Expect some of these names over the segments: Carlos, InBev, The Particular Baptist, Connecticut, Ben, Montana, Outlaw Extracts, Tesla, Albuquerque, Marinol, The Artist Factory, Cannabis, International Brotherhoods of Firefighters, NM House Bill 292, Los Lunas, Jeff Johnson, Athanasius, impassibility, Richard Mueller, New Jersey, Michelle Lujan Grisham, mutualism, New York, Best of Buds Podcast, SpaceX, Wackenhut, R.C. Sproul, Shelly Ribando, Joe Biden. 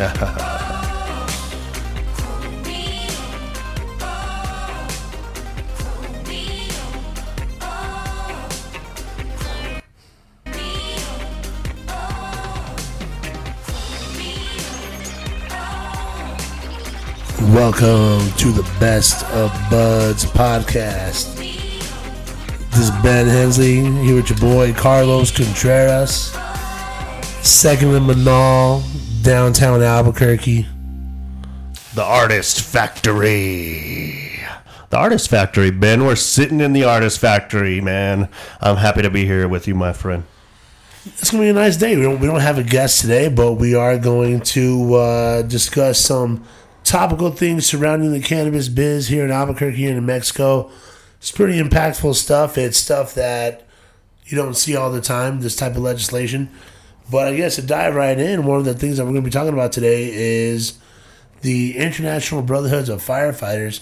Welcome to the Best of Buds Podcast. This is Ben Hensley here with your boy Carlos Contreras, second in Manal, downtown Albuquerque. The Artist Factory. The Artist Factory, Ben. We're sitting in the Artist Factory, man. I'm happy to be here with you, my friend. It's going to be a nice day. We don't have a guest today, but we are going to discuss some topical things surrounding the cannabis biz here in Albuquerque and in Mexico. It's pretty impactful stuff. It's stuff that you don't see all the time, this type of legislation. But I guess to dive right in, one of the things that we're going to be talking about today is the International Brotherhoods of Firefighters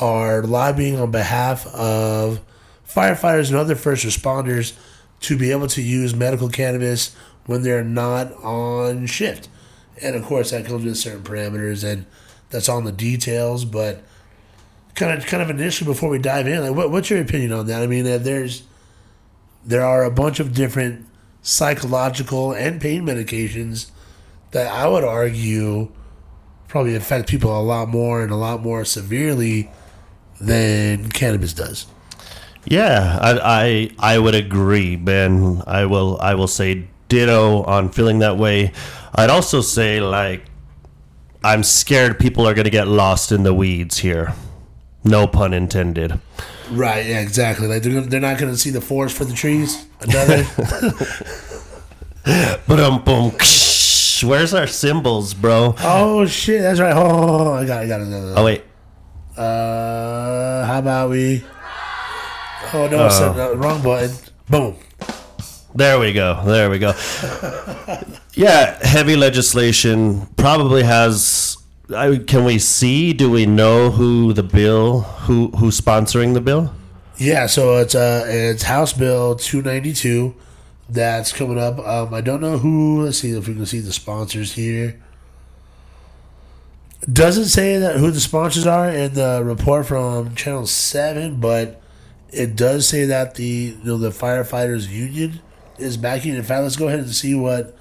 are lobbying on behalf of firefighters and other first responders to be able to use medical cannabis when they're not on shift. And, of course, that comes with certain parameters, and that's on the details. But kind of initially, before we dive in, like, what's your opinion on that? I mean, there are a bunch of different psychological and pain medications that I would argue probably affect people a lot more and a lot more severely than cannabis does. Yeah, I would agree, Ben. I will say ditto on feeling that way. I'd also say, like, I'm scared people are going to get lost in the weeds here. No pun intended. Right, yeah, exactly. Like, they're not going to see the forest for the trees. Another. Where's our symbols, bro? Oh, shit, that's right. Oh, I got another. Oh, wait. How about we... Oh, no, wrong button. Boom. There we go. Yeah, heavy legislation probably has... can we see? Do we know who's sponsoring the bill? Yeah, so it's House Bill 292 that's coming up. I don't know who. Let's see if we can see the sponsors here. Doesn't say that who the sponsors are in the report from Channel 7, but it does say that the firefighters union is backing. In fact, let's go ahead and see what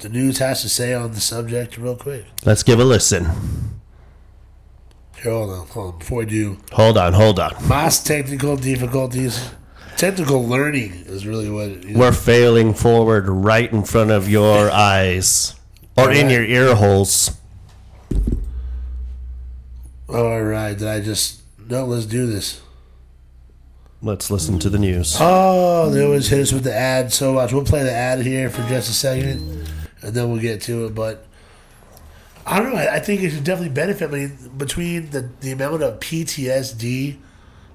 the news has to say on the subject real quick. Let's give a listen. Here, hold on. Before we do... Hold on. Mass technical difficulties. Technical learning is really what... We're failing forward right in front of your eyes. Or in your ear holes. All right. Did I just... No, let's do this. Let's listen to the news. Oh, they always hit us with the ad so much. We'll play the ad here for just a second, and then we'll get to it. But I don't know. I think it should definitely benefit. I mean, between the amount of PTSD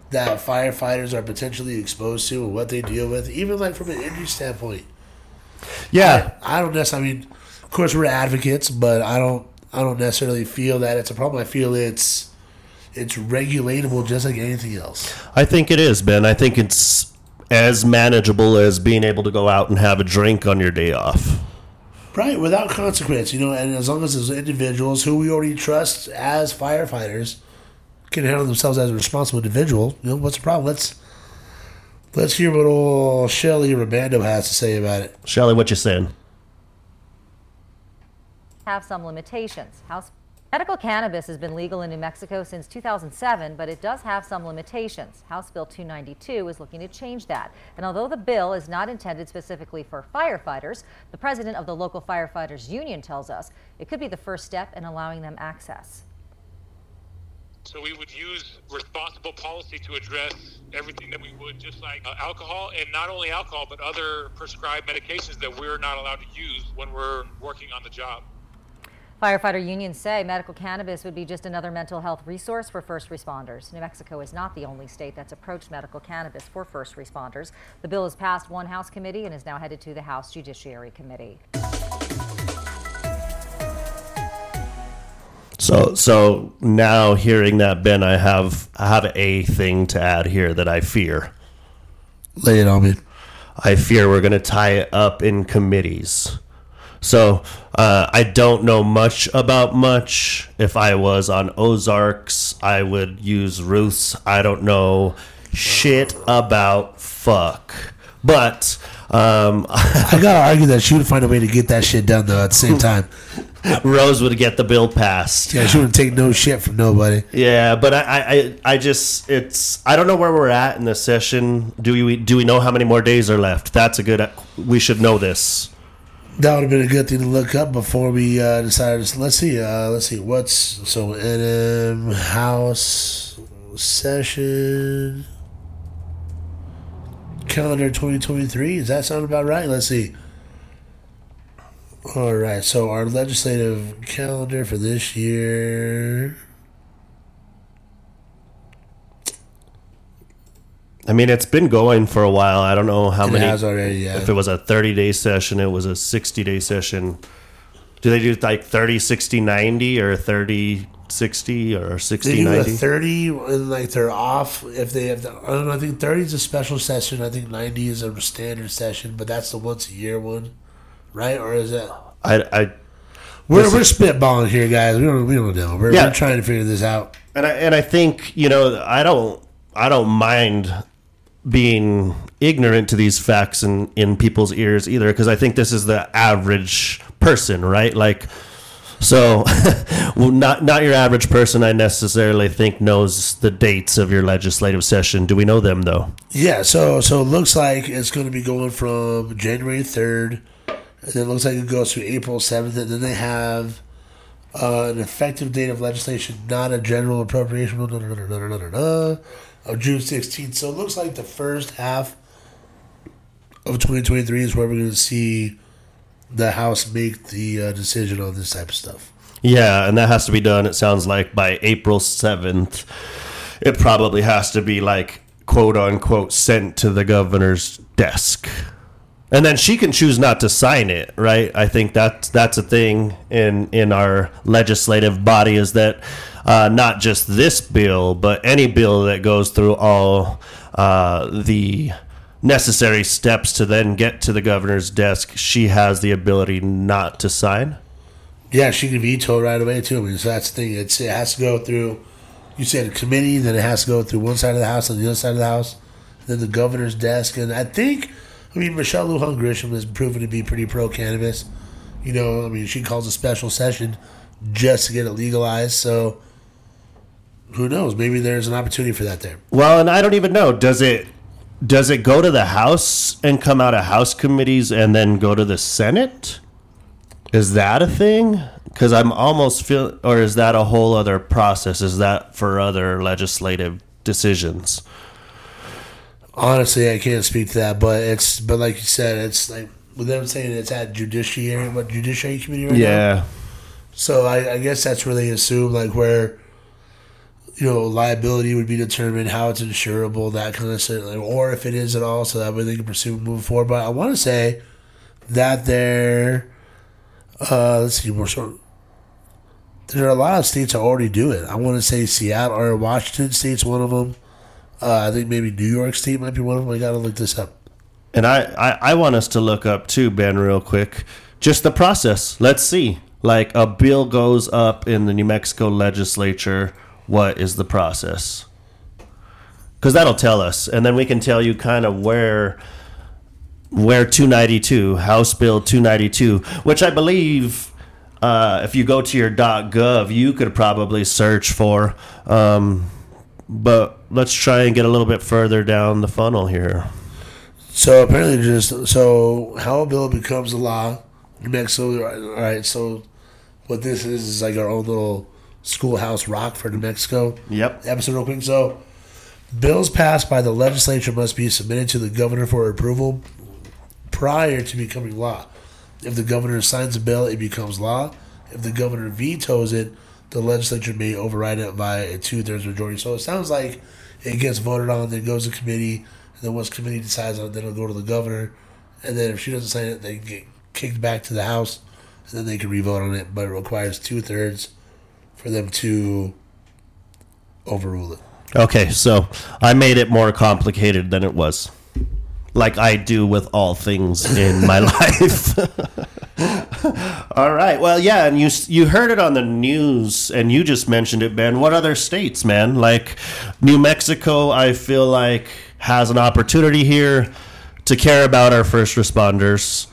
that firefighters are potentially exposed to and what they deal with, even like from an injury standpoint. Yeah, I don't necessarily. I mean, of course, we're advocates, but I don't necessarily feel that it's a problem. I feel it's regulatable just like anything else. I think it is, Ben. I think it's as manageable as being able to go out and have a drink on your day off. Right, without consequence, and as long as those individuals who we already trust as firefighters can handle themselves as a responsible individual, what's the problem? Let's hear what old Shelly Ribando has to say about it. Shelly, what you saying? Have some limitations. Medical cannabis has been legal in New Mexico since 2007, but it does have some limitations. House Bill 292 is looking to change that. And although the bill is not intended specifically for firefighters, the president of the local firefighters union tells us it could be the first step in allowing them access. So we would use responsible policy to address everything that we would, just like alcohol, and not only alcohol, but other prescribed medications that we're not allowed to use when we're working on the job. Firefighter unions say medical cannabis would be just another mental health resource for first responders. New Mexico is not the only state that's approached medical cannabis for first responders. The bill has passed one House committee and is now headed to the House Judiciary Committee. So now hearing that, Ben, I have a thing to add here that I fear. Lay it on me. I fear we're going to tie it up in committees. So I don't know much about much. If I was on Ozarks, I would use Ruth's. I don't know shit about fuck. But I gotta argue that she would find a way to get that shit done though. At the same time, Rose would get the bill passed. Yeah, she wouldn't take no shit from nobody. Yeah, but I just I don't know where we're at in this session. Do we know how many more days are left? That's a good. We should know this. That would have been a good thing to look up before we decided. Let's see. What's so NM House session calendar 2023? Does that sound about right? Let's see. All right. So our legislative calendar for this year. I mean, it's been going for a while. I don't know how many. It has already, yeah. If it was a 30-day session, it was a 60-day session. Do they do like 30, 60, 90 or 30, 60 or 60, they do 90? 30 and like they're off. If they have, I don't know. I think 30 is a special session. I think 90 is a standard session, but that's the once-a-year one, right? Or is it? We're spitballing here, guys. We don't know. We're trying to figure this out. And I think, you know, I don't mind being ignorant to these facts in people's ears either, because I think this is the average person, right? Like, so well, not your average person I necessarily think knows the dates of your legislative session. Do we know them though? Yeah, so it looks like it's going to be going from January 3rd, and then it looks like it goes through April 7th, and then they have an effective date of legislation, not a general appropriation, of June 16th. So it looks like the first half of 2023 is where we're going to see the House make the decision on this type of stuff. Yeah, and that has to be done, it sounds like, by April 7th. It probably has to be, like, quote-unquote, sent to the governor's desk. And then she can choose not to sign it, right? I think that's a thing in our legislative body, is that not just this bill, but any bill that goes through all the necessary steps to then get to the governor's desk, she has the ability not to sign. Yeah, she can veto right away, too. I mean, so that's the thing. It has to go through, you said, a committee, then it has to go through one side of the House and the other side of the House, then the governor's desk. And I think... I mean, Michelle Lujan Grisham has proven to be pretty pro-cannabis. You know, I mean, she calls a special session just to get it legalized. So, who knows? Maybe there's an opportunity for that there. Well, and I don't even know. Does it go to the House and come out of House committees and then go to the Senate? Is that a thing? Because I'm almost feeling... Or is that a whole other process? Is that for other legislative decisions? Honestly, I can't speak to that, but like you said, it's like with them saying it's at judiciary committee right now. Yeah. So I guess that's where they assume like where, you know, liability would be determined, how it's insurable, that kind of stuff, like, or if it is at all, so that way they can pursue and move forward. But I want to say that there are a lot of states that already do it. I want to say Seattle or Washington State's one of them. I think maybe New York State might be one of them. I got to look this up. And I want us to look up, too, Ben, real quick, just the process. Let's see. Like, a bill goes up in the New Mexico legislature. What is the process? Because that'll tell us. And then we can tell you kind of where 292, House Bill 292, which I believe... if you go to your .gov, you could probably search for... But let's try and get a little bit further down the funnel here. So apparently how a bill becomes a law in New Mexico. All right, so what this is like our own little schoolhouse rock for New Mexico. Yep. Episode real quick. So bills passed by the legislature must be submitted to the governor for approval prior to becoming law. If the governor signs a bill, it becomes law. If the governor vetoes it, the legislature may override it by a 2/3 majority. So it sounds like it gets voted on, then goes to committee, and then once committee decides on it, then it'll go to the governor. And then if she doesn't sign it, they get kicked back to the House, and then they can re-vote on it. But it requires 2/3 for them to overrule it. Okay, so I made it more complicated than it was, like I do with all things in my life. All right. Well, yeah, and you heard it on the news, and you just mentioned it, Ben. What other states, man? Like New Mexico, I feel like has an opportunity here to care about our first responders,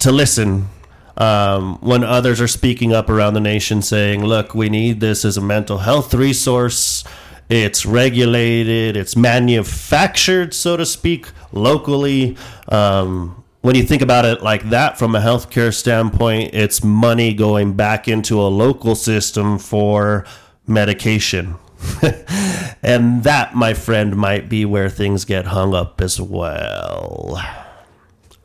to listen when others are speaking up around the nation saying, look, we need this as a mental health resource. It's regulated. It's manufactured, so to speak, locally. When you think about it like that from a healthcare standpoint, it's money going back into a local system for medication. And that, my friend, might be where things get hung up as well.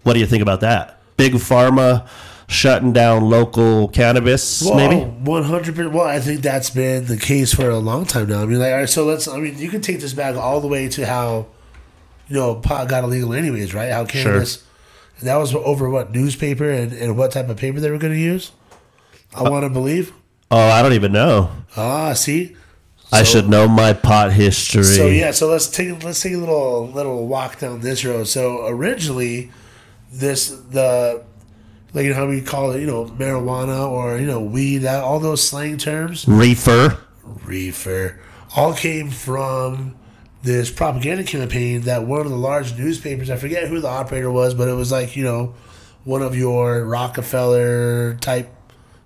What do you think about that? Big pharma shutting down local cannabis, well, maybe? 100%. Well, I think that's been the case for a long time now. I mean, like, all right, so you can take this back all the way to how, pot got illegal anyways, right? How cannabis, sure. And that was over what newspaper and what type of paper they were going to use? I want to believe. Oh, I don't even know. Ah, see? So, I should know my pot history. So yeah, so let's take a little walk down this road. So originally, how we call it, marijuana or weed, that all those slang terms, reefer, all came from this propaganda campaign that one of the large newspapers, I forget who the operator was, but it was like one of your Rockefeller type,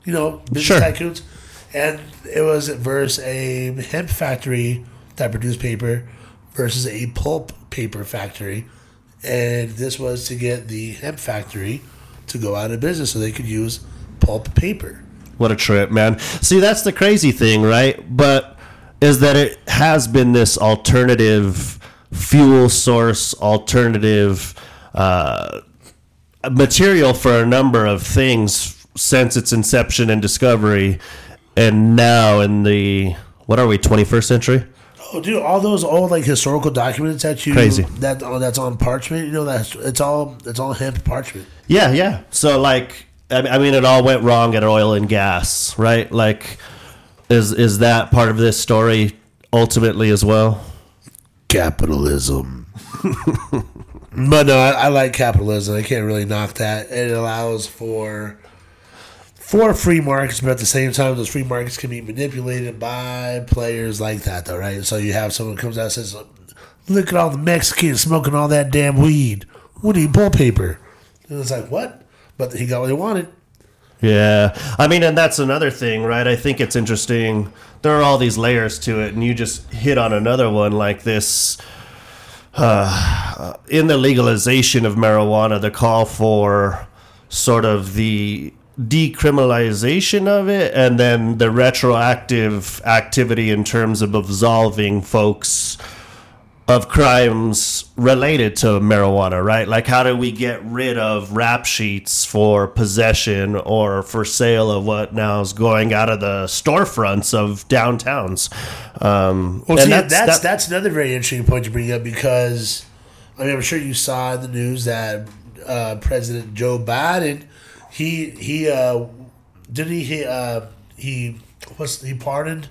business sure. tycoons. And it was versus a hemp factory that produced paper versus a pulp paper factory. And this was to get the hemp factory to go out of business so they could use pulp paper. What a trip, man. See, that's the crazy thing, right? But is that it has been this alternative fuel source, alternative material for a number of things since its inception and discovery. And now in the, 21st century? Oh, dude, all those old historical documents that crazy. That's on parchment, it's all hemp parchment. Yeah, yeah. So it all went wrong at oil and gas, right? Like, is that part of this story ultimately as well? Capitalism. But no, I like capitalism. I can't really knock that. It allows for free markets, but at the same time, those free markets can be manipulated by players like that, though, right? So you have someone comes out and says, look at all the Mexicans smoking all that damn weed. What do you pull paper? And it's like, what? But he got what he wanted. Yeah. I mean, and that's another thing, right? I think it's interesting. There are all these layers to it, and you just hit on another one like this. In the legalization of marijuana, the call for sort of the decriminalization of it, and then the retroactive activity in terms of absolving folks of crimes related to marijuana, right? Like, how do we get rid of rap sheets for possession or for sale of what now is going out of the storefronts of downtowns? That's another very interesting point to bring up, because I'm sure you saw in the news that President Joe Biden, he pardoned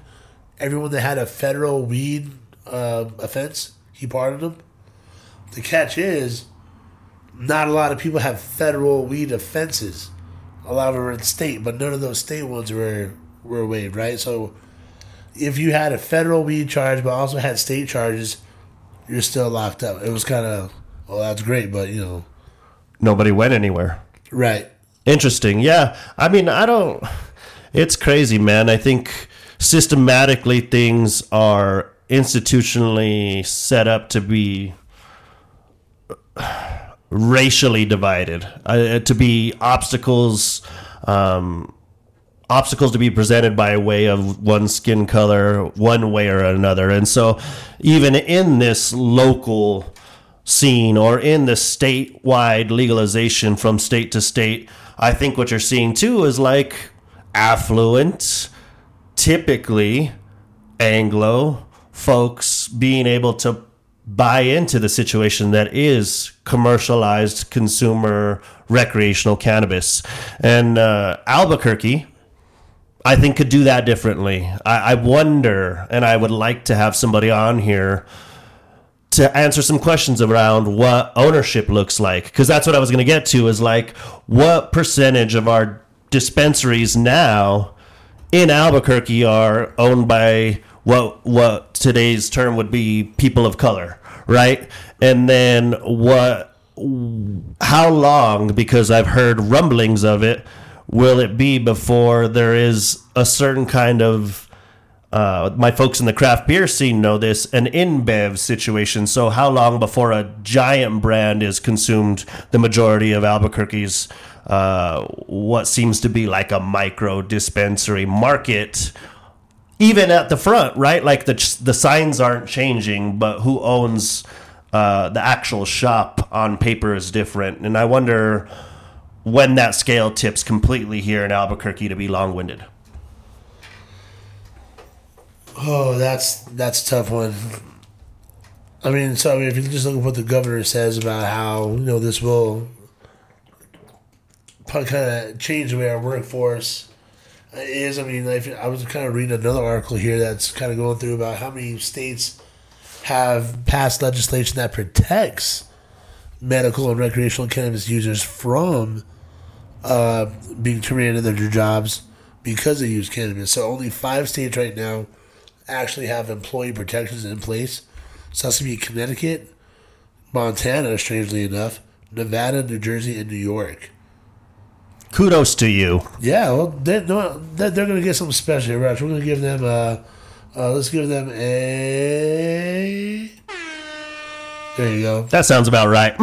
everyone that had a federal weed offense. He pardoned them. The catch is, not a lot of people have federal weed offenses. A lot of them are in state, but none of those state ones were waived, right? So if you had a federal weed charge but also had state charges, you're still locked up. It was kind of, well, that's great, but nobody went anywhere, right? Interesting. Yeah. It's crazy, man. I think systematically things are institutionally set up to be racially divided, to be obstacles to be presented by way of one skin color, one way or another. And so even in this local scene or in the statewide legalization from state to state, I think what you're seeing, too, is affluent, typically Anglo folks being able to buy into the situation that is commercialized consumer recreational cannabis. And Albuquerque, I think, could do that differently. I wonder, and I would like to have somebody on here to answer some questions around what ownership looks like, because that's what I was going to get to, is like, what percentage of our dispensaries now in Albuquerque are owned by what today's term would be people of color, right? And then how long, because I've heard rumblings of it, will it be before there is a certain kind of, my folks in the craft beer scene know this, an InBev situation. So how long before a giant brand is consumed the majority of Albuquerque's what seems to be like a micro dispensary market, even at the front, right? Like the signs aren't changing, but who owns the actual shop on paper is different. And I wonder when that scale tips completely here in Albuquerque to be long-winded. Oh, that's a tough one. I mean, if you just look at what the governor says about how, you know, this will kind of change the way our workforce is. I mean, I was kind of reading another article here that's kind of going through about how many states have passed legislation that protects medical and recreational cannabis users from being terminated of their jobs because they use cannabis. So only 5 states right now actually have employee protections in place. So that's going to be Connecticut, Montana, strangely enough, Nevada, New Jersey, and New York. Kudos to you. Yeah, well, they're going to get something special here, Rich. We're going to give them a... There you go. That sounds about right.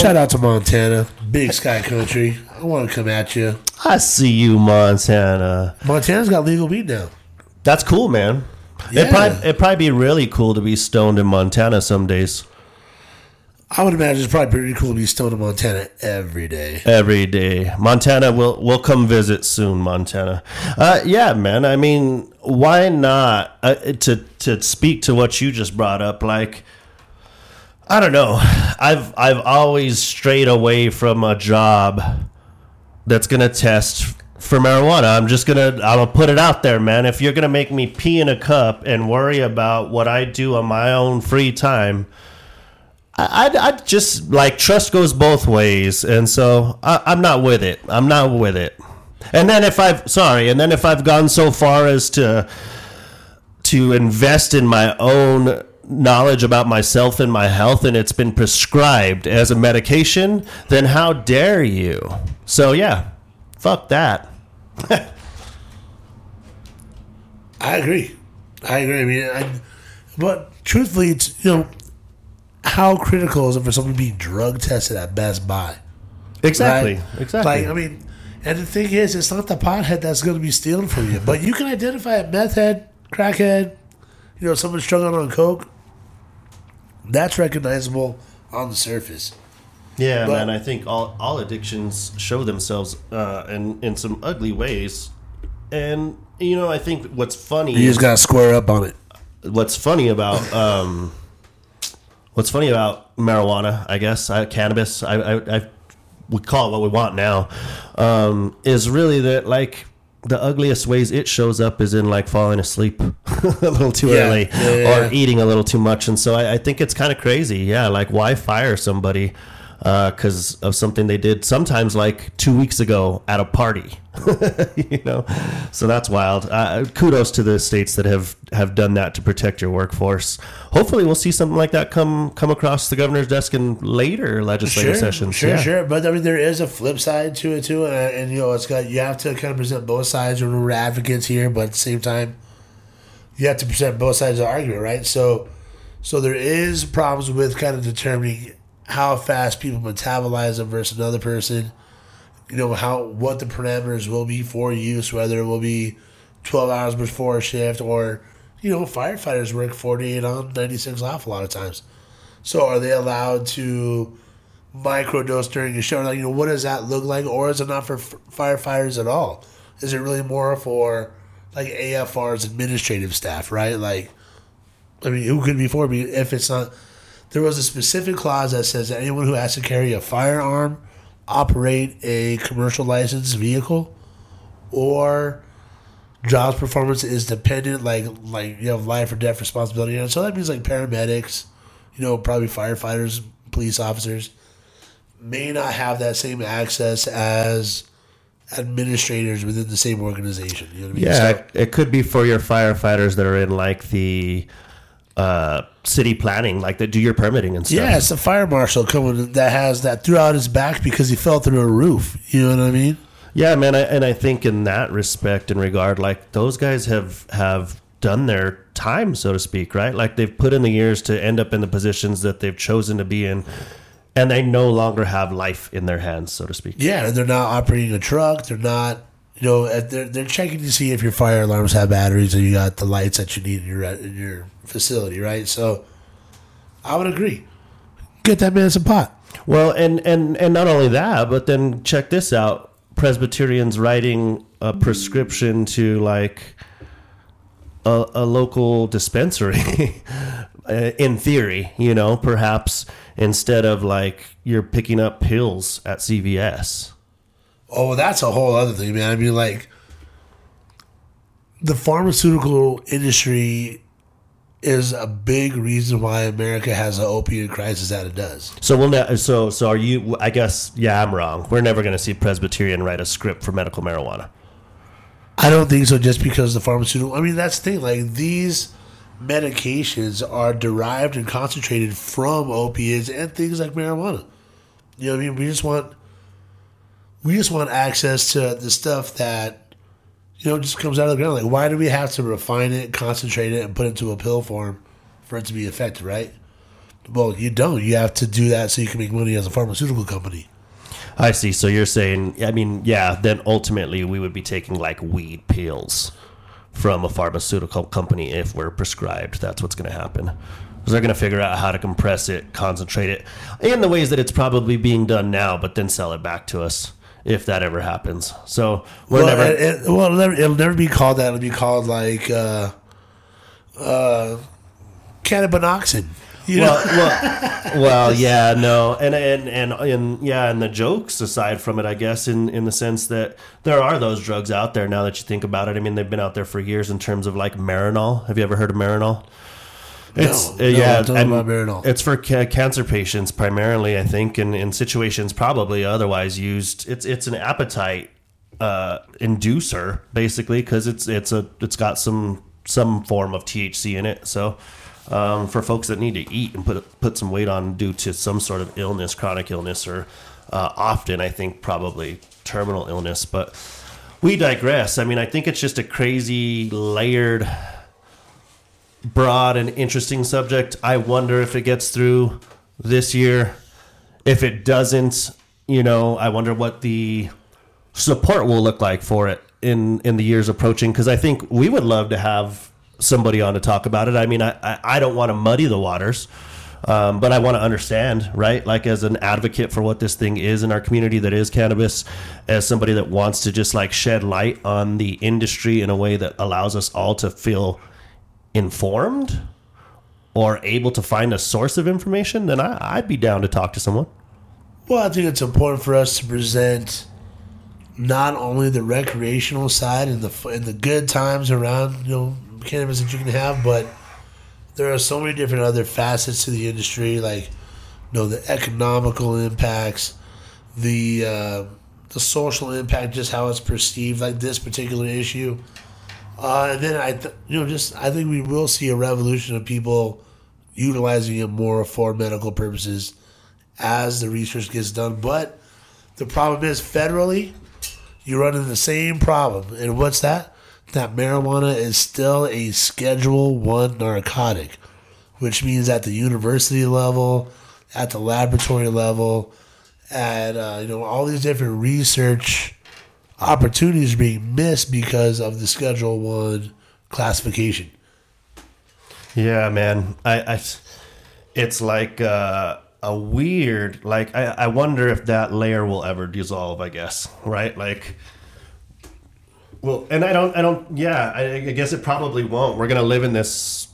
Shout out to Montana. Big sky country. I want to come at you. I see you, Montana. Montana's got legal weed now. That's cool, man. Yeah. It'd probably be really cool to be stoned in Montana some days. I would imagine it's probably pretty cool to be stoned in Montana every day. Every day. Montana, we'll come visit soon, Montana. Yeah, man. I mean, why not? To speak to what you just brought up, like, I don't know. I've always strayed away from a job that's going to test for marijuana. I'm gonna put it out there, man. If you're going to make me pee in a cup and worry about what I do on my own free time, I'd just, like, trust goes both ways, and so I'm not with it. I'm not with it. And then if I've gone so far as to invest in my own knowledge about myself and my health, and it's been prescribed as a medication, then how dare you? So yeah, fuck that. I agree. I mean, but truthfully, it's, you know, how critical is it for someone to be drug tested at Best Buy? Exactly. Right? Exactly. Like, I mean, and the thing is, it's not the pothead that's going to be stealing from you, but you can identify a meth head, crackhead, you know, someone struggling on coke. That's recognizable on the surface. Yeah, but, man, I think all addictions show themselves in some ugly ways. And, you know, I think what's funny... You just got to square up on it. What's funny about marijuana, I guess, cannabis, I would call it what we want now, is really that, like, the ugliest ways it shows up is in, like, falling asleep a little too early or eating a little too much. And so I think it's kind of crazy. Yeah, like, why fire somebody because of something they did sometimes, like, 2 weeks ago at a party, you know? So that's wild. Kudos to the states that have done that to protect your workforce. Hopefully we'll see something like that come across the governor's desk in later legislative sessions. Sure. But I mean, there is a flip side to it too. And you know, you have to kind of present both sides when we're advocates here, but at the same time, you have to present both sides of the argument, right? So there is problems with kind of determining how fast people metabolize them versus another person, you know, what the parameters will be for use, whether it will be 12 hours before a shift or, you know, firefighters work 48 on, 96 off a lot of times. So are they allowed to microdose during a show? Like, you know, what does that look like? Or is it not for firefighters at all? Is it really more for, like, AFR's administrative staff, right? Like, I mean, who could be for me if it's not... There was a specific clause that says that anyone who has to carry a firearm, operate a commercial licensed vehicle, or Jobs performance is dependent, like you have life or death responsibility. And so that means like paramedics, you know, probably firefighters, police officers may not have that same access as administrators within the same organization. You know what I mean? Yeah, so, it could be for your firefighters that are in like the city planning, like that do your permitting and stuff. Yeah, it's the fire marshal coming that has that throughout his back because he fell through a roof. You know what I mean? Yeah, man, I think in that respect and regard, like those guys have done their time, so to speak, right? Like they've put in the years to end up in the positions that they've chosen to be in, and they no longer have life in their hands, so to speak. Yeah, they're not operating a truck. They're not, you know, they're checking to see if your fire alarms have batteries and you got the lights that you need in your facility, right? So I would agree. Get that man some pot. Well, and not only that, but then check this out. Presbyterians writing a prescription to like a local dispensary in theory, you know, perhaps instead of like you're picking up pills at CVS. Oh, that's a whole other thing, man. I mean, like the pharmaceutical industry is a big reason why America has an opiate crisis that it does. So we'll so are you? I guess yeah, I'm wrong. We're never going to see Presbyterian write a script for medical marijuana. I don't think so. Just because the pharmaceutical, I mean, that's the thing. Like these medications are derived and concentrated from opiates and things like marijuana. You know what I mean? We just want access to the stuff that, you know, it just comes out of the ground. Like, why do we have to refine it, concentrate it, and put it into a pill form for it to be effective, right? Well, you don't. You have to do that so you can make money as a pharmaceutical company. I see. So you're saying, I mean, yeah, then ultimately we would be taking, like, weed pills from a pharmaceutical company if we're prescribed. That's what's going to happen. Because they're going to figure out how to compress it, concentrate it, in the ways that it's probably being done now, but then sell it back to us. If that ever happens. So we're never. It'll never be called that. It'll be called like cannabinoxin. Well, yeah, no. And the jokes aside from it, I guess, in the sense that there are those drugs out there now that you think about it. I mean, they've been out there for years in terms of like Marinol. Have you ever heard of Marinol? It's for cancer patients primarily, I think, and in situations probably otherwise used. It's an appetite inducer basically because it's got some form of THC in it. So for folks that need to eat and put some weight on due to some sort of illness, chronic illness, or often I think probably terminal illness. But we digress. I mean, I think it's just a crazy layered, broad and interesting subject. I wonder if it gets through this year. If it doesn't, you know, I wonder what the support will look like for it in the years approaching, because I think we would love to have somebody on to talk about it. I mean, I don't want to muddy the waters, but I want to understand, right? Like as an advocate for what this thing is in our community that is cannabis, as somebody that wants to just like shed light on the industry in a way that allows us all to feel informed or able to find a source of information, then I'd be down to talk to someone. Well, I think it's important for us to present not only the recreational side and the good times around, you know, cannabis that you can have, but there are so many different other facets to the industry, like, you know, the economical impacts, the social impact, just how it's perceived, like this particular issue. And then I think we will see a revolution of people utilizing it more for medical purposes as the research gets done. But the problem is federally, you run into the same problem. And what's that? That marijuana is still a Schedule I narcotic, which means at the university level, at the laboratory level, at you know, all these different research opportunities are being missed because of the Schedule I classification. Yeah, man. I it's like a weird, like, I wonder if that layer will ever dissolve, I guess, right? Like, well, and I guess it probably won't. We're going to live in this,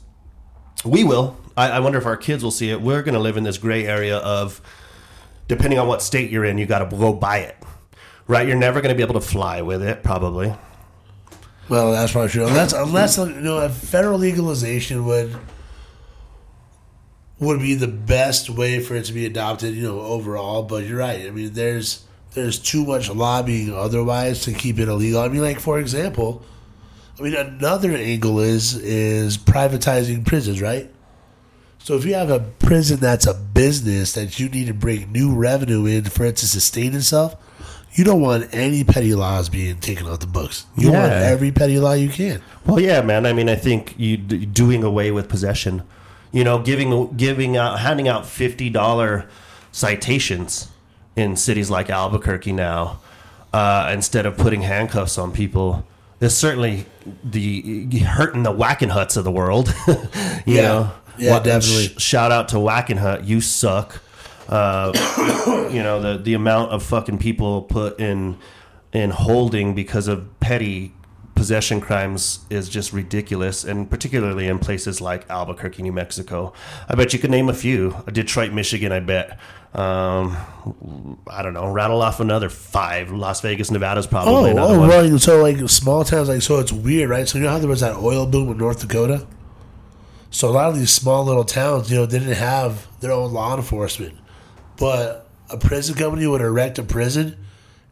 we will. I wonder if our kids will see it. We're going to live in this gray area of, depending on what state you're in, you got to go buy it. Right, you're never going to be able to fly with it, probably. Well, that's probably true. Unless you know, a federal legalization would be the best way for it to be adopted, you know, overall. But you're right. I mean, there's too much lobbying otherwise to keep it illegal. I mean, like, for example, I mean, another angle is privatizing prisons, right? So if you have a prison that's a business that you need to bring new revenue in for it to sustain itself, you don't want any petty laws being taken off the books. You want every petty law you can. Well, yeah, man. I mean, I think doing away with possession, you know, handing out $50 citations in cities like Albuquerque now, instead of putting handcuffs on people. There's certainly the hurting the Wackenhuts of the world. you know? Yeah, definitely. Shout out to Wackenhut. You suck. You know, the amount of fucking people put in holding because of petty possession crimes is just ridiculous, and particularly in places like Albuquerque, New Mexico. I bet you could name a few. Detroit, Michigan, I bet. I don't know. Rattle off another 5. Las Vegas, Nevada's probably another one. Oh, right. So, like, small towns, like, so it's weird, right? So, you know how there was that oil boom in North Dakota? So, a lot of these small little towns, you know, didn't have their own law enforcement. But a prison company would erect a prison,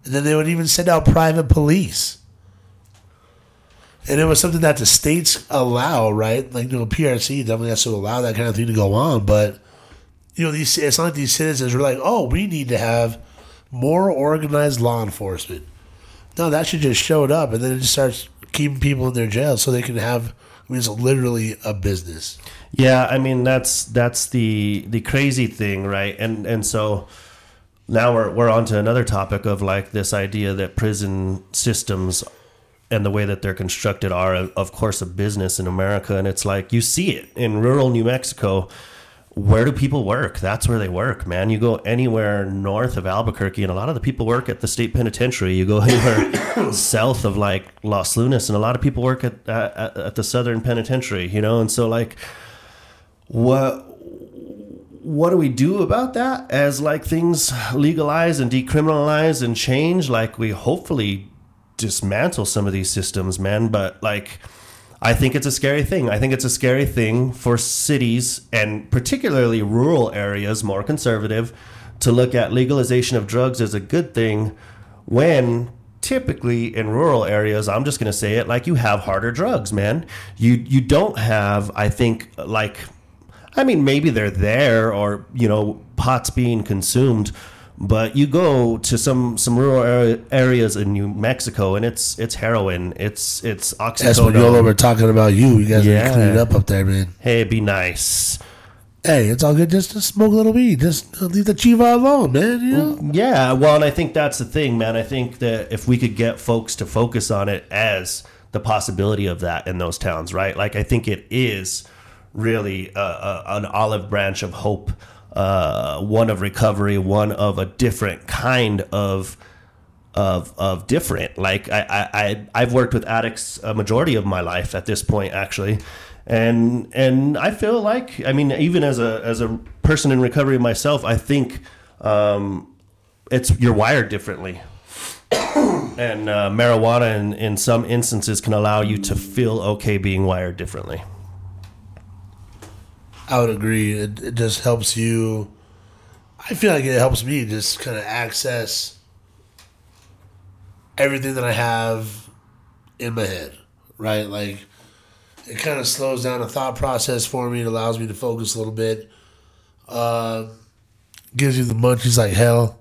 and then they would even send out private police. And it was something that the states allow, right? Like, you know, PRC definitely has to allow that kind of thing to go on. But, you know, it's not like these citizens were like, oh, we need to have more organized law enforcement. No, that shit just showed up, and then it just starts keeping people in their jails so they can have... I mean, it's literally a business. Yeah, I mean, that's the crazy thing, right? And so now we're on to another topic of, like, this idea that prison systems and the way that they're constructed are, of course, a business in America. And it's like, you see it in rural New Mexico. Where do people work? That's where they work, man. You go anywhere north of Albuquerque, and a lot of the people work at the state penitentiary. You go anywhere south of, like, Los Lunas, and a lot of people work at the southern penitentiary, you know? And so, like, what do we do about that? As, like, things legalize and decriminalize and change, like, we hopefully dismantle some of these systems, man. But, like... I think it's a scary thing. I think it's a scary thing for cities, and particularly rural areas, more conservative, to look at legalization of drugs as a good thing when typically in rural areas, I'm just going to say it, like, you have harder drugs, man. You don't have, I think, like, I mean, maybe they're there or, you know, pot's being consumed, but you go to some rural areas in New Mexico, and it's heroin, it's oxycodone. That's what y'all over talking about you. You guys are cleaning up there, man. Hey, be nice. Hey, it's all good. Just smoke a little weed. Just leave the chiva alone, man. You know? Yeah, well, and I think that's the thing, man. I think that if we could get folks to focus on it as the possibility of that in those towns, right? Like, I think it is really an olive branch of hope. One of recovery, one of a different kind of different. Like, I've worked with addicts a majority of my life at this point, actually, and I feel like, I mean, even as a person in recovery myself, I think you're wired differently, and marijuana in some instances can allow you to feel okay being wired differently. I would agree. It just helps you. I feel like it helps me just kind of access everything that I have in my head, right? Like, it kind of slows down the thought process for me. It allows me to focus a little bit. Gives you the munchies like hell.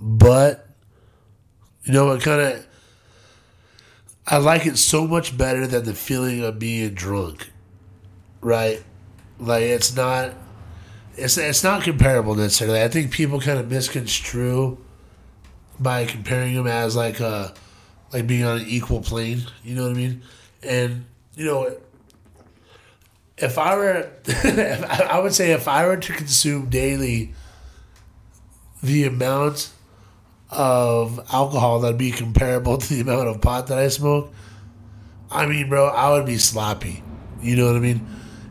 But, you know, it kind of... I like it so much better than the feeling of being drunk, right? Like, it's not comparable necessarily. I think people kind of misconstrue by comparing them as like being on an equal plane. You know what I mean? And, you know, if I were, I would say if I were to consume daily the amount of alcohol that'd be comparable to the amount of pot that I smoke, I mean, bro, I would be sloppy. You know what I mean?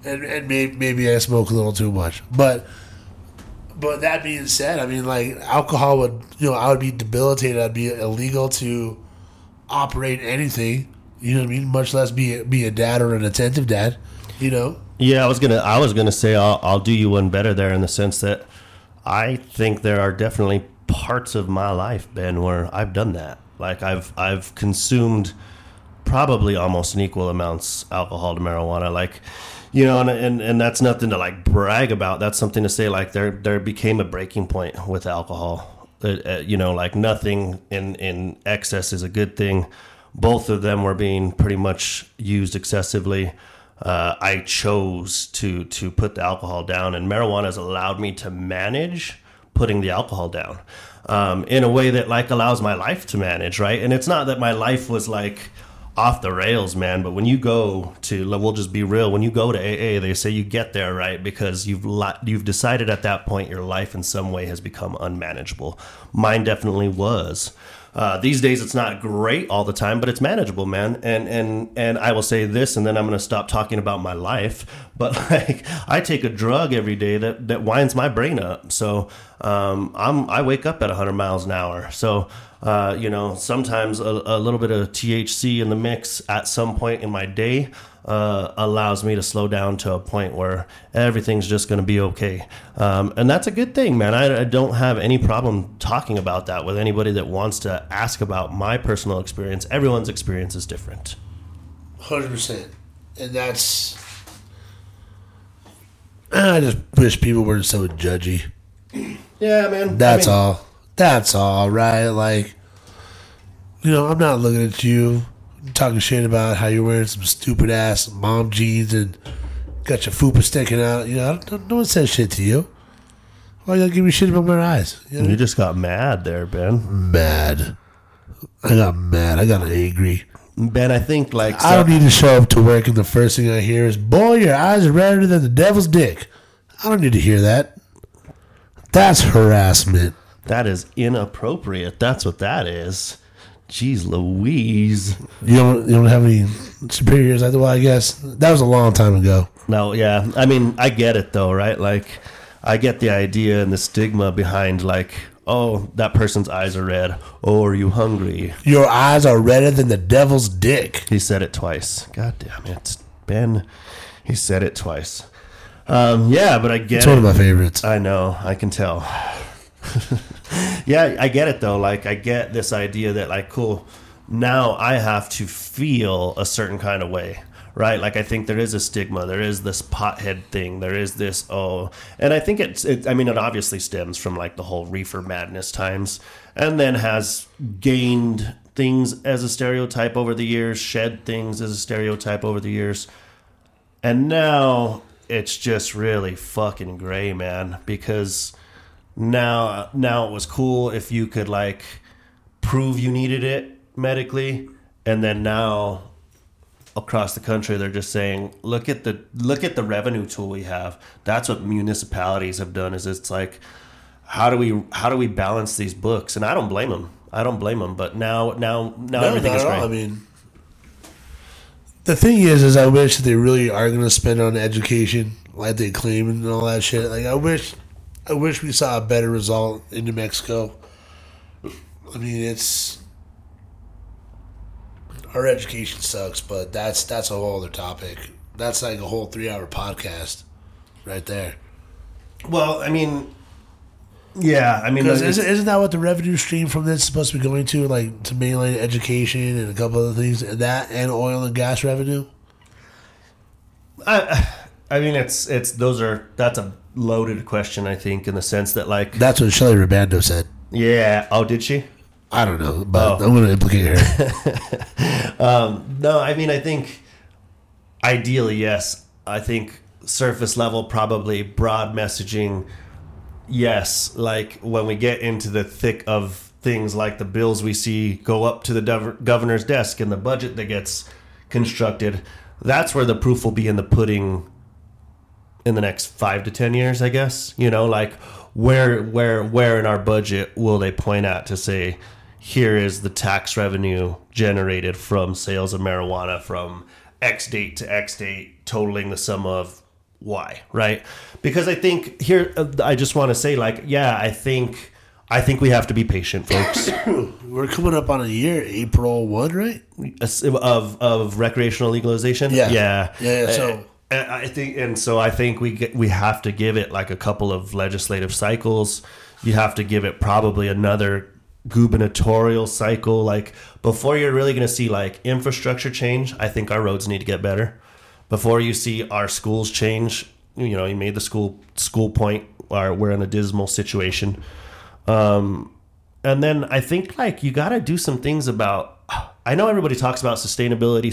And maybe I smoke a little too much, but that being said, I mean, like, alcohol would, you know, I would be debilitated. I'd be illegal to operate anything. You know what I mean? Much less be a dad or an attentive dad. You know? Yeah, I was gonna say I'll do you one better there in the sense that I think there are definitely parts of my life, Ben, where I've done that. Like I've consumed probably almost in equal amounts alcohol to marijuana. Like, you know, and that's nothing to like brag about. That's something to say. Like there became a breaking point with alcohol. You know, like nothing in excess is a good thing. Both of them were being pretty much used excessively. I chose to put the alcohol down, and marijuana has allowed me to manage putting the alcohol down in a way that like allows my life to manage, right? And it's not that my life was like off the rails, man, but when you go to, we'll just be real, when you go to AA, they say you get there, right? Because you've decided at that point your life in some way has become unmanageable. Mine definitely was. These days, it's not great all the time, but it's manageable, man. And I will say this, and then I'm going to stop talking about my life. But like, I take a drug every day that winds my brain up. So I wake up at 100 miles an hour. So you know, sometimes a little bit of THC in the mix at some point in my day allows me to slow down to a point where everything's just going to be okay. And that's a good thing, man. I don't have any problem talking about that with anybody that wants to ask about my personal experience. Everyone's experience is different. 100%. And that's... I just wish people weren't so judgy. Yeah, man. That's all. That's all, right? Like, you know, I'm not looking at you talking shit about how you're wearing some stupid ass mom jeans and got your fupa sticking out. You know, no one says shit to you. Why y'all give me shit about my eyes? You know? You just got mad there, Ben. Mad. I got mad. I got angry. Ben, I think like... I don't need to show up to work and the first thing I hear is, boy, your eyes are redder than the devil's dick. I don't need to hear that. That's harassment. That is inappropriate. That's what that is. Jeez Louise. You don't have any superiors at the well, I guess. That was a long time ago. No, yeah. I mean, I get it though, right? Like, I get the idea and the stigma behind like, oh, that person's eyes are red. Oh, are you hungry? Your eyes are redder than the devil's dick. He said it twice. God damn it, Ben. He said it twice. Yeah, but I get it. It's one of my favorites. I know. I can tell. Yeah, I get it though. Like, I get this idea that like, cool, now I have to feel a certain kind of way, right? Like, I think there is a stigma. There is this pothead thing. There is this, oh, and I think it obviously stems from like the whole reefer madness times, and then has gained things as a stereotype over the years, shed things as a stereotype over the years, and now it's just really fucking gray, man, because... Now it was cool if you could like prove you needed it medically, and then now across the country they're just saying, look at the revenue tool we have. That's what municipalities have done. Is it's like, how do we balance these books? And I don't blame them. But now no, everything is great. I mean, the thing is I wish they really are going to spend on education like they claim and all that shit. Like I wish we saw a better result in New Mexico. I mean, it's... Our education sucks, but that's a whole other topic. That's like a whole 3-hour podcast right there. Well, I mean... Yeah, I mean... Isn't that what the revenue stream from this is supposed to be going to? Like, to mainline education and a couple other things? That and oil and gas revenue? I mean, that's a loaded question, I think, in the sense that like... That's what Shelly Ribando said. Yeah. Oh, did she? I don't know, but I'm going to implicate her. No, I mean, I think ideally, yes. I think surface level, probably broad messaging, yes. Like when we get into the thick of things like the bills we see go up to the governor's desk and the budget that gets constructed, that's where the proof will be in the pudding in the next 5 to 10 years, I guess. You know, like where in our budget will they point at to say, here is the tax revenue generated from sales of marijuana from X date to X date, totaling the sum of Y, right? Because I think here, I just want to say like, yeah, I think I think we have to be patient, folks. We're coming up on a year, April 1, right? Of recreational legalization? Yeah. So I think we have to give it like a couple of legislative cycles. You have to give it probably another gubernatorial cycle. Like before you're really going to see like infrastructure change, I think our roads need to get better. Before you see our schools change, you know, you made the school point, or we're in a dismal situation. And then I think like you got to do some things about, I know everybody talks about sustainability.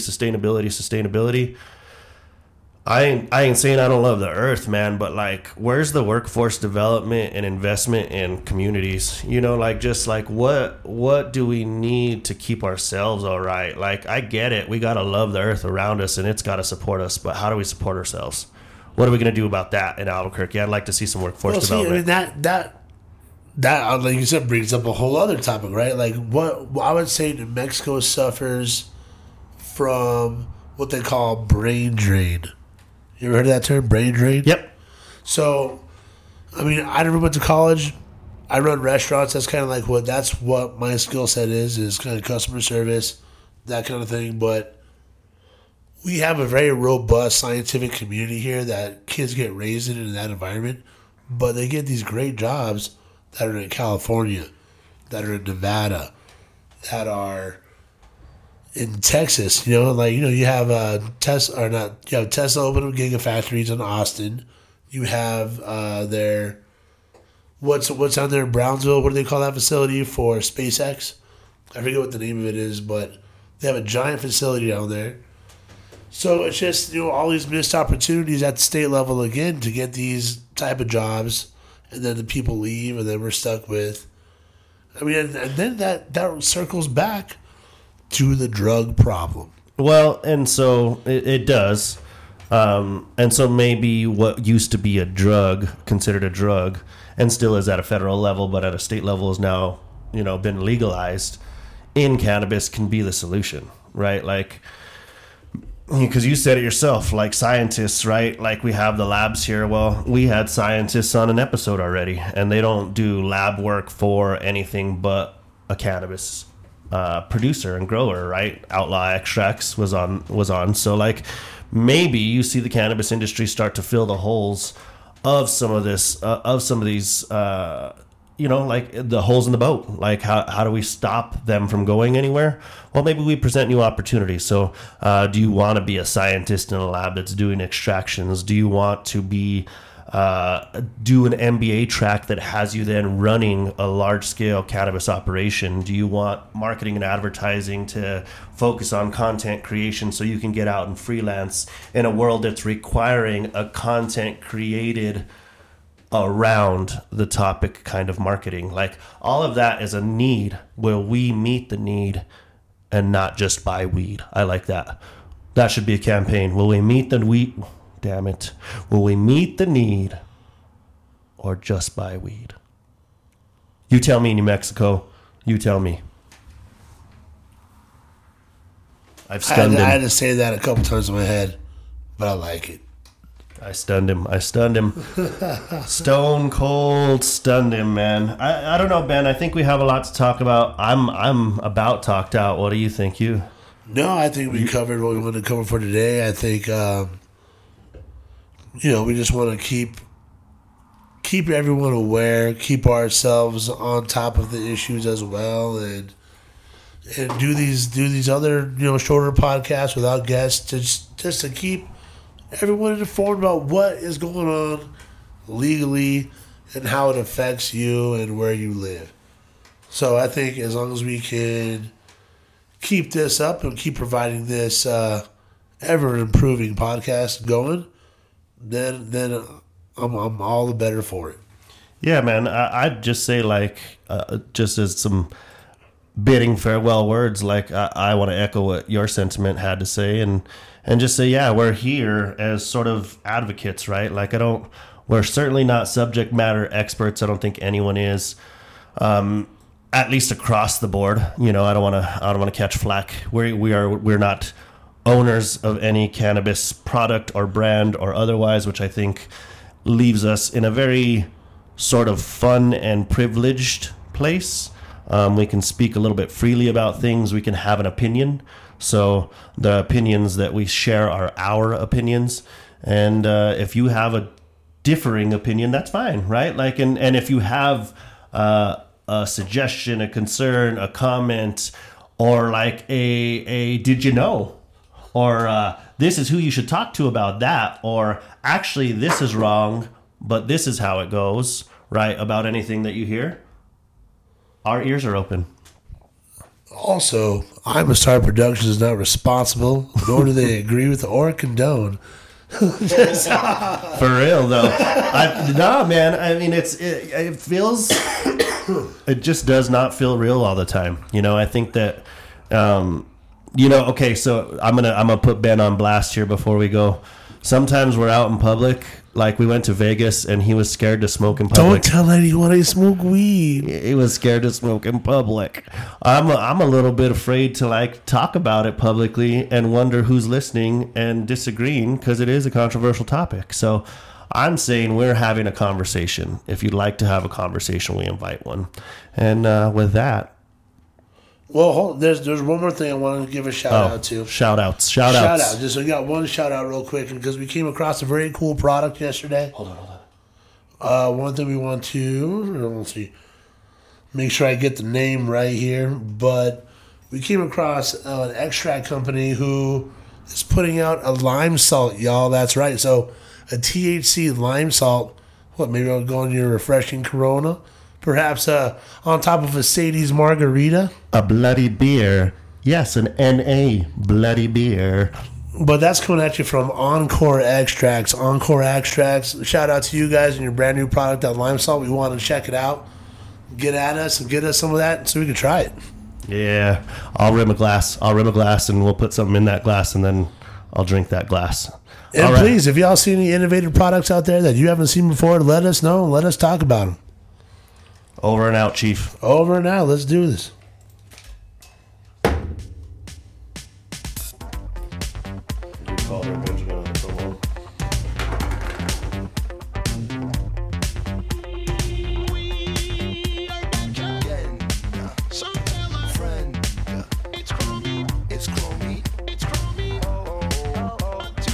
I ain't saying I don't love the earth, man, but like, where's the workforce development and investment in communities? You know, like, just like what do we need to keep ourselves all right? Like, I get it. We got to love the earth around us and it's got to support us, but how do we support ourselves? What are we going to do about that in Albuquerque? I'd like to see some workforce development. See, I mean, that, like you said, brings up a whole other topic, right? Like, what I would say New Mexico suffers from what they call brain drain. You ever heard of that term, brain drain? Yep. So, I mean, I never went to college. I run restaurants. That's kind of like what my skill set is kind of customer service, that kind of thing. But we have a very robust scientific community here that kids get raised in that environment. But they get these great jobs that are in California, that are in Nevada, that are in Texas, you have Tesla open up gigafactories in Austin. You have their what's on there in Brownsville. What do they call that facility for SpaceX? I forget what the name of it is, but they have a giant facility down there. So it's just all these missed opportunities at the state level again to get these type of jobs, and then the people leave, and then we're stuck with. I mean, and then that circles back to the drug problem. Well, and so it does. And so maybe what used to be a drug, considered a drug, and still is at a federal level, but at a state level is now, been legalized in cannabis can be the solution, right? Like, because you said it yourself, like scientists, right? Like we have the labs here. Well, we had scientists on an episode already, and they don't do lab work for anything but a cannabis producer and grower, right? Outlaw Extracts was on. So like maybe you see the cannabis industry start to fill the holes of some of this, of some of these, like the holes in the boat. Like how do we stop them from going anywhere? Well, maybe we present new opportunities. So do you want to be a scientist in a lab that's doing extractions? Do you want to be do an MBA track that has you then running a large-scale cannabis operation? Do you want marketing and advertising to focus on content creation so you can get out and freelance in a world that's requiring a content created around the topic kind of marketing? Like all of that is a need where we meet the need and not just buy weed. I like that. That should be a campaign. Will we meet the weed? Damn it. Will we meet the need or just buy weed? You tell me, New Mexico. You tell me. I've stunned him. I had to say that a couple times in my head, but I like it. I stunned him. Stone cold stunned him, man. I don't know, Ben. I think we have a lot to talk about. I'm about talked out. What do you think? You? No, I think we covered what we wanted to cover for today. I think... we just want to keep everyone aware, keep ourselves on top of the issues as well, and do these other shorter podcasts without guests, just to keep everyone informed about what is going on legally and how it affects you and where you live. So I think as long as we can keep this up and keep providing this ever improving podcast going, then I'm all the better for it. Yeah, man. I'd just say just as some bidding farewell words, like I want to echo what your sentiment had to say and just say, yeah, we're here as sort of advocates, right? Like we're certainly not subject matter experts. I don't think anyone is, at least across the board. I don't want to catch flack. We're not owners of any cannabis product or brand or otherwise, which I think leaves us in a very sort of fun and privileged place. We can speak a little bit freely about things. We can have an opinion. So the opinions that we share are our opinions. And if you have a differing opinion, that's fine, right? Like, and if you have a suggestion, a concern, a comment, or like a did you know? Or this is who you should talk to about that. Or actually, this is wrong, but this is how it goes, right? About anything that you hear. Our ears are open. Also, I'm a Star Productions is not responsible, nor do they agree with or condone. For real, though. No, man. I mean, it feels... It just does not feel real all the time. You know, I think that... okay, so I'm gonna put Ben on blast here before we go. Sometimes we're out in public. Like, we went to Vegas, and he was scared to smoke in public. Don't tell anyone I smoke weed. He was scared to smoke in public. I'm a little bit afraid to, like, talk about it publicly and wonder who's listening and disagreeing, because it is a controversial topic. So I'm saying we're having a conversation. If you'd like to have a conversation, we invite one. And with that... Well, there's one more thing I want to give a shout-out to. Shout-outs. Shout-out. Just, I got one shout-out real quick, because we came across a very cool product yesterday. Hold on. One thing we want to... Let's see. Make sure I get the name right here. But we came across an extract company who is putting out a lime salt, y'all. That's right. So a THC lime salt. What, maybe I'll go on your refreshing Corona? Perhaps on top of a Sadie's margarita. A bloody beer. Yes, an NA bloody beer. But that's coming at you from Encore Extracts. Encore Extracts. Shout out to you guys and your brand new product at Lime Salt. We want to check it out. Get at us and get us some of that so we can try it. Yeah. I'll rim a glass and we'll put something in that glass and then I'll drink that glass. And all please, right. If y'all see any innovative products out there that you haven't seen before, let us know and let us talk about them. Over and out, Chief. Over and out. Let's do this.